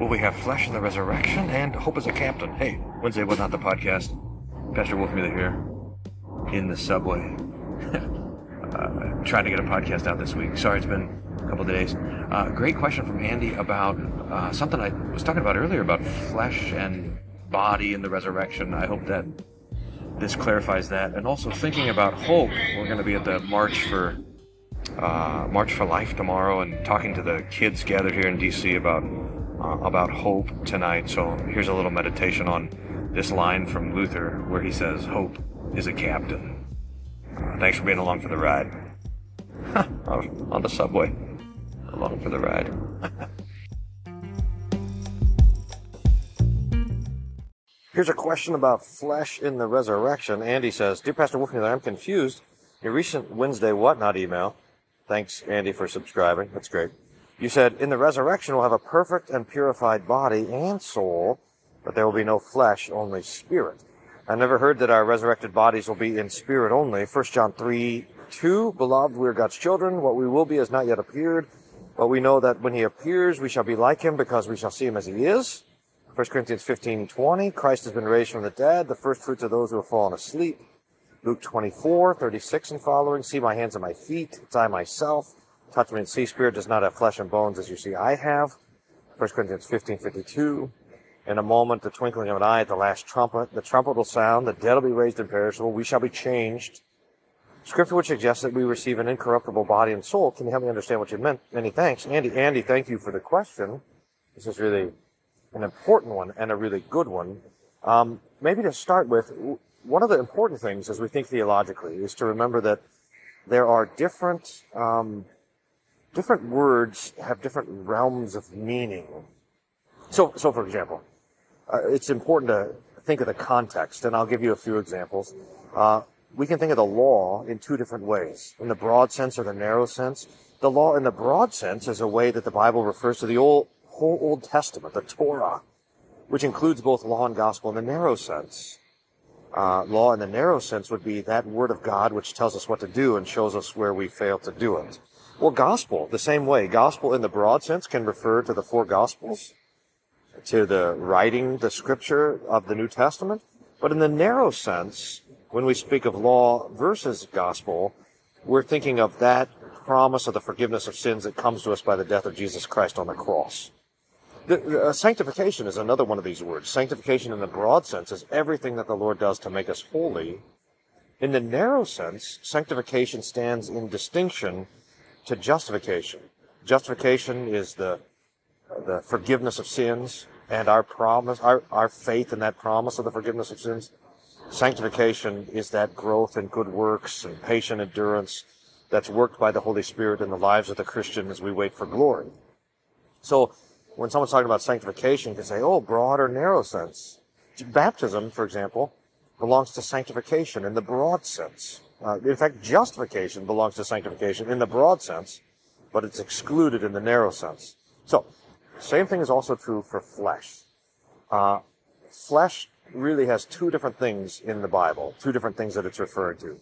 Will we have flesh in the resurrection and hope as a captain? Hey, Wednesday was not the podcast. Pastor Wolfmueller here in the subway. Trying to get a podcast out this week. Sorry, it's been a couple of days. Great question from Andy about something I was talking about earlier about flesh and body in the resurrection. I hope that this clarifies that. And also thinking about hope, we're going to be at the March for Life tomorrow and talking to the kids gathered here in D.C. about hope tonight. So here's a little meditation on this line from Luther where he says, hope is a captain. Thanks for being along for the ride. On the subway. Along for the ride. Here's a question about flesh in the resurrection. Andy says, Dear Pastor Wolfmueller, I'm confused. Your recent Wednesday Whatnot email, thanks, Andy, for subscribing. That's great. You said, in the resurrection we'll have a perfect and purified body and soul, but there will be no flesh, only spirit. I never heard that our resurrected bodies will be in spirit only. 1 John 3:2, Beloved, we are God's children. What we will be has not yet appeared, but we know that when he appears, we shall be like him because we shall see him as he is. 1 Corinthians 15:20, Christ has been raised from the dead, the first fruits of those who have fallen asleep. Luke 24:36 and following, see my hands and my feet, it's I myself, touch me and see, spirit does not have flesh and bones as you see I have, 1 Corinthians 15:52, in a moment, the twinkling of an eye at the last trumpet, the trumpet will sound, the dead will be raised imperishable, we shall be changed. Scripture which suggests that we receive an incorruptible body and soul. Can you help me understand what you meant? Many thanks. Andy, thank you for the question. This is really an important one and a really good one. Maybe to start with, one of the important things as we think theologically is to remember that there are different words have different realms of meaning. So for example, it's important to think of the context, and I'll give you a few examples. We can think of the law in two different ways, in the broad sense or the narrow sense. The law in the broad sense is a way that the Bible refers to the whole Old Testament, the Torah, which includes both law and gospel in the narrow sense. Law in the narrow sense would be that word of God which tells us what to do and shows us where we fail to do it. Or gospel, the same way. Gospel in the broad sense can refer to the four gospels, to the writing, the scripture of the New Testament. But in the narrow sense, when we speak of law versus gospel, we're thinking of that promise of the forgiveness of sins that comes to us by the death of Jesus Christ on the cross. Sanctification is another one of these words. Sanctification in the broad sense is everything that the Lord does to make us holy. In the narrow sense, sanctification stands in distinction to justification. Justification is the forgiveness of sins and our promise, our faith in that promise of the forgiveness of sins. Sanctification is that growth in good works and patient endurance that's worked by the Holy Spirit in the lives of the Christian as we wait for glory. So, when someone's talking about sanctification, you can say, oh, broad or narrow sense. Baptism, for example, belongs to sanctification in the broad sense. In fact, justification belongs to sanctification in the broad sense, but it's excluded in the narrow sense. So, same thing is also true for flesh. Flesh really has two different things in the Bible, two different things that it's referring to.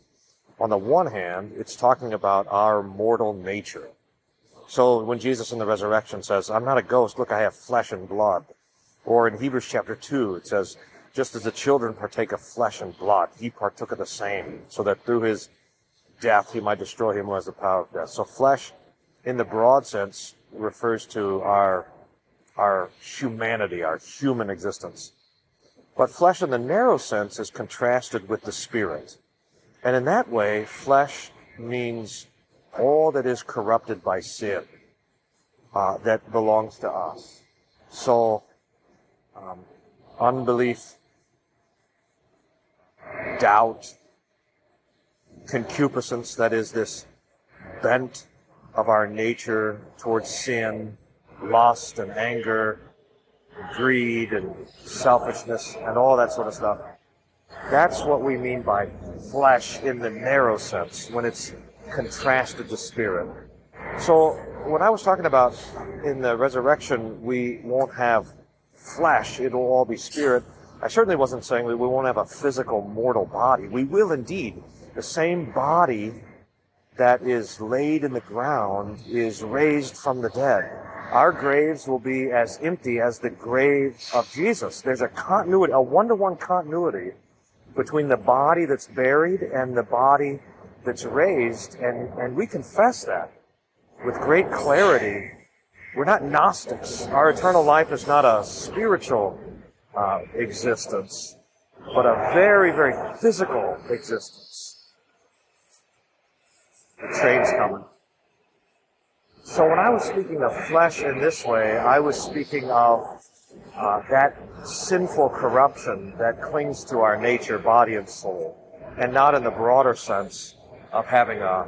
On the one hand, it's talking about our mortal nature. So when Jesus in the resurrection says, I'm not a ghost, look, I have flesh and blood. Or in Hebrews chapter 2, it says, just as the children partake of flesh and blood, he partook of the same, so that through his death he might destroy him who has the power of death. So flesh, in the broad sense, refers to our humanity, our human existence. But flesh in the narrow sense is contrasted with the spirit. And in that way, flesh means all that is corrupted by sin that belongs to us. So, unbelief, doubt, concupiscence, that is this bent of our nature towards sin, lust and anger, greed and selfishness and all that sort of stuff. That's what we mean by flesh in the narrow sense, when it's contrasted to spirit. So when I was talking about in the resurrection, we won't have flesh, it'll all be spirit, I certainly wasn't saying that we won't have a physical mortal body. We will indeed. The same body that is laid in the ground is raised from the dead. our graves will be as empty as the grave of Jesus. There's a continuity, a one-to-one continuity between the body that's buried and the body that's raised, and we confess that with great clarity. We're not Gnostics. Our eternal life is not a spiritual existence, but a very, very physical existence. The train's coming. So when I was speaking of flesh in this way, I was speaking of that sinful corruption that clings to our nature, body and soul, and not in the broader sense of having a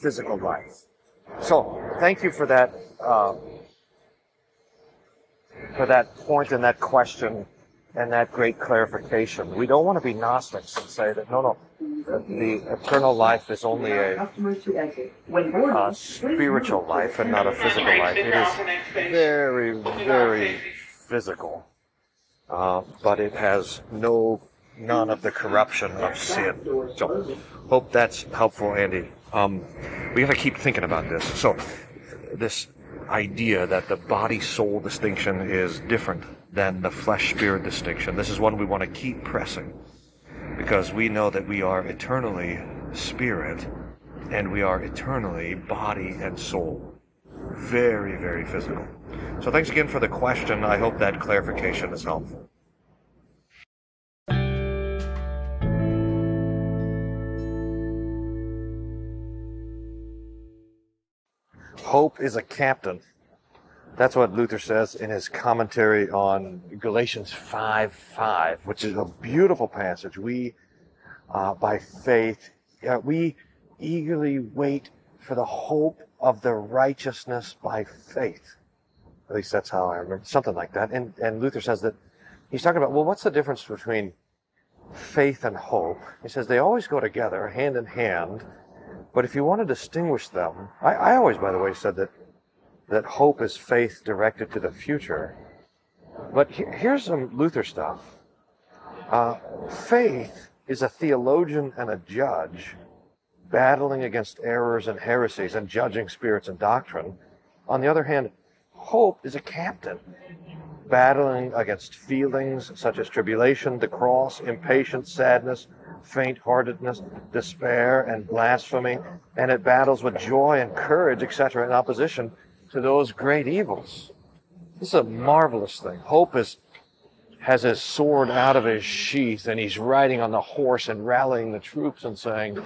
physical life. So thank you for that. For that point and that question and that great clarification. We don't want to be Gnostics and say that, no, the eternal life is only a spiritual life and not a physical life. It is very, very physical, but it has none of the corruption of sin. So, hope that's helpful, Andy. We got to keep thinking about this. So, this idea that the body-soul distinction is different than the flesh-spirit distinction. This is one we want to keep pressing, because we know that we are eternally spirit and we are eternally body and soul. Very, very physical. So thanks again for the question. I hope that clarification is helpful. Hope is a captain. That's what Luther says in his commentary on Galatians 5:5, which is a beautiful passage. We, by faith, we eagerly wait for the hope of the righteousness by faith. At least that's how I remember, something like that. And Luther says that he's talking about, well, what's the difference between faith and hope? He says they always go together, hand in hand. But if you want to distinguish them, I always, by the way, said that hope is faith directed to the future. But here's some Luther stuff. Faith is a theologian and a judge battling against errors and heresies and judging spirits and doctrine. On the other hand, hope is a captain battling against feelings such as tribulation, the cross, impatience, sadness, faint-heartedness, despair, and blasphemy, and it battles with joy and courage, etc., in opposition to those great evils. This is a marvelous thing. Hope has his sword out of his sheath, and he's riding on the horse and rallying the troops and saying,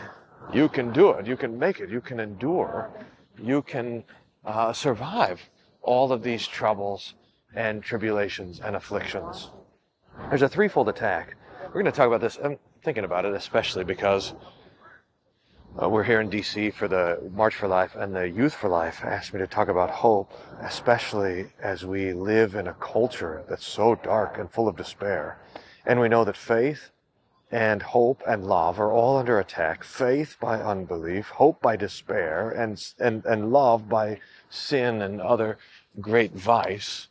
you can do it, you can make it, you can endure, you can survive all of these troubles and tribulations and afflictions. There's a threefold attack. We're going to talk about this. I'm thinking about it, especially because we're here in D.C. for the March for Life, and the Youth for Life asked me to talk about hope, especially as we live in a culture that's so dark and full of despair. And we know that faith and hope and love are all under attack. Faith by unbelief, hope by despair, and love by sin and other great vice,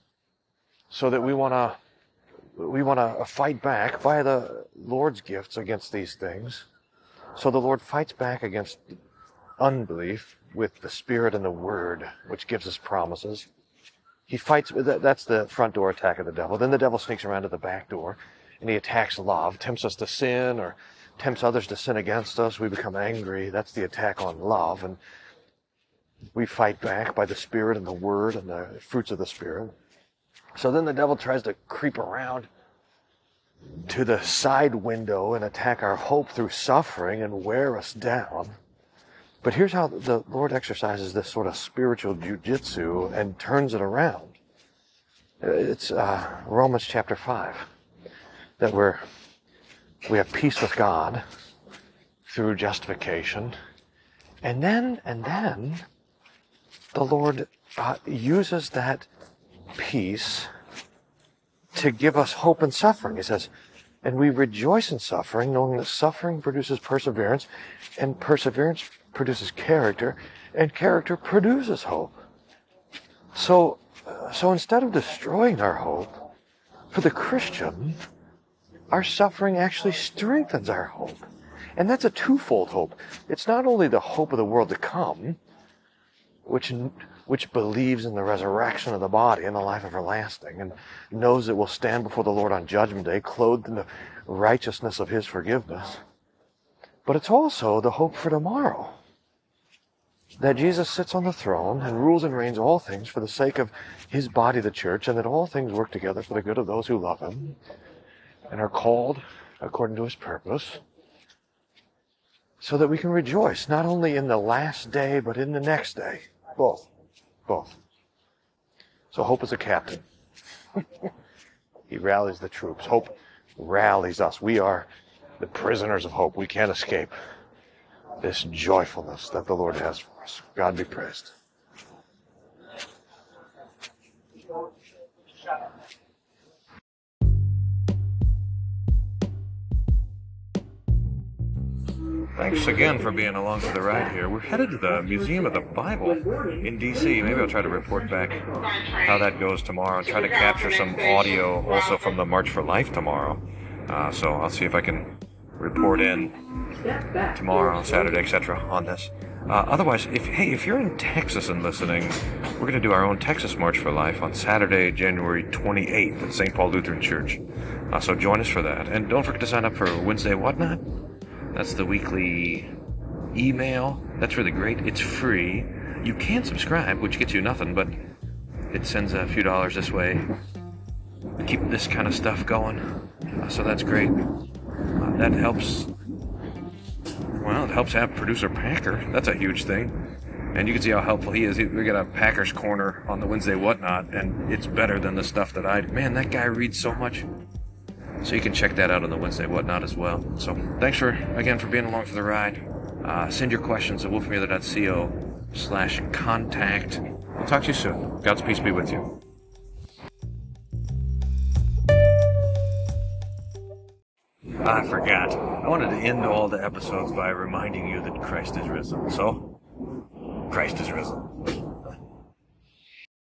so that we want to fight back via the Lord's gifts against these things. So the Lord fights back against unbelief with the Spirit and the Word, which gives us promises. He fights, that's the front door attack of the devil. Then the devil sneaks around to the back door, and he attacks love, tempts us to sin, or tempts others to sin against us. We become angry. That's the attack on love. And we fight back by the Spirit and the Word and the fruits of the Spirit. So then the devil tries to creep around to the side window and attack our hope through suffering and wear us down. But here's how the Lord exercises this sort of spiritual jujitsu and turns it around. It's Romans chapter 5, that we have peace with God through justification. And then the Lord uses that peace to give us hope in suffering. He says, and we rejoice in suffering, knowing that suffering produces perseverance, and perseverance produces character, and character produces hope. So instead of destroying our hope, for the Christian, our suffering actually strengthens our hope. And that's a twofold hope. It's not only the hope of the world to come, which believes in the resurrection of the body and the life everlasting, and knows it will stand before the Lord on Judgment Day, clothed in the righteousness of His forgiveness. But it's also the hope for tomorrow, that Jesus sits on the throne and rules and reigns all things for the sake of His body, the church, and that all things work together for the good of those who love Him and are called according to His purpose, so that we can rejoice not only in the last day, but in the next day. Both. So hope is a captain. He rallies the troops. Hope rallies us. We are the prisoners of hope. We can't escape this joyfulness that the Lord has for us. God be praised. Thanks again for being along for the ride here. We're headed to the Museum of the Bible in D.C. Maybe I'll try to report back how that goes tomorrow and try to capture some audio also from the March for Life tomorrow. So I'll see if I can report in tomorrow, Saturday, etc. on this. Otherwise, if you're in Texas and listening, we're going to do our own Texas March for Life on Saturday, January 28th at St. Paul Lutheran Church. So join us for that. And don't forget to sign up for Wednesday Whatnot. That's the weekly email. That's really great. It's free. You can subscribe, which gets you nothing, but it sends a few dollars this way. Keep this kind of stuff going. So that's great. That helps. Well, it helps have producer Packer. That's a huge thing. And you can see how helpful he is. We got a Packer's Corner on the Wednesday Whatnot, and it's better than the stuff that I... Man, that guy reads so much. So you can check that out on the Wednesday Whatnot as well. So thanks again for being along for the ride. Send your questions at wolfmueller.co/contact. We'll talk to you soon. God's peace be with you. I forgot. I wanted to end all the episodes by reminding you that Christ is risen. So, Christ is risen.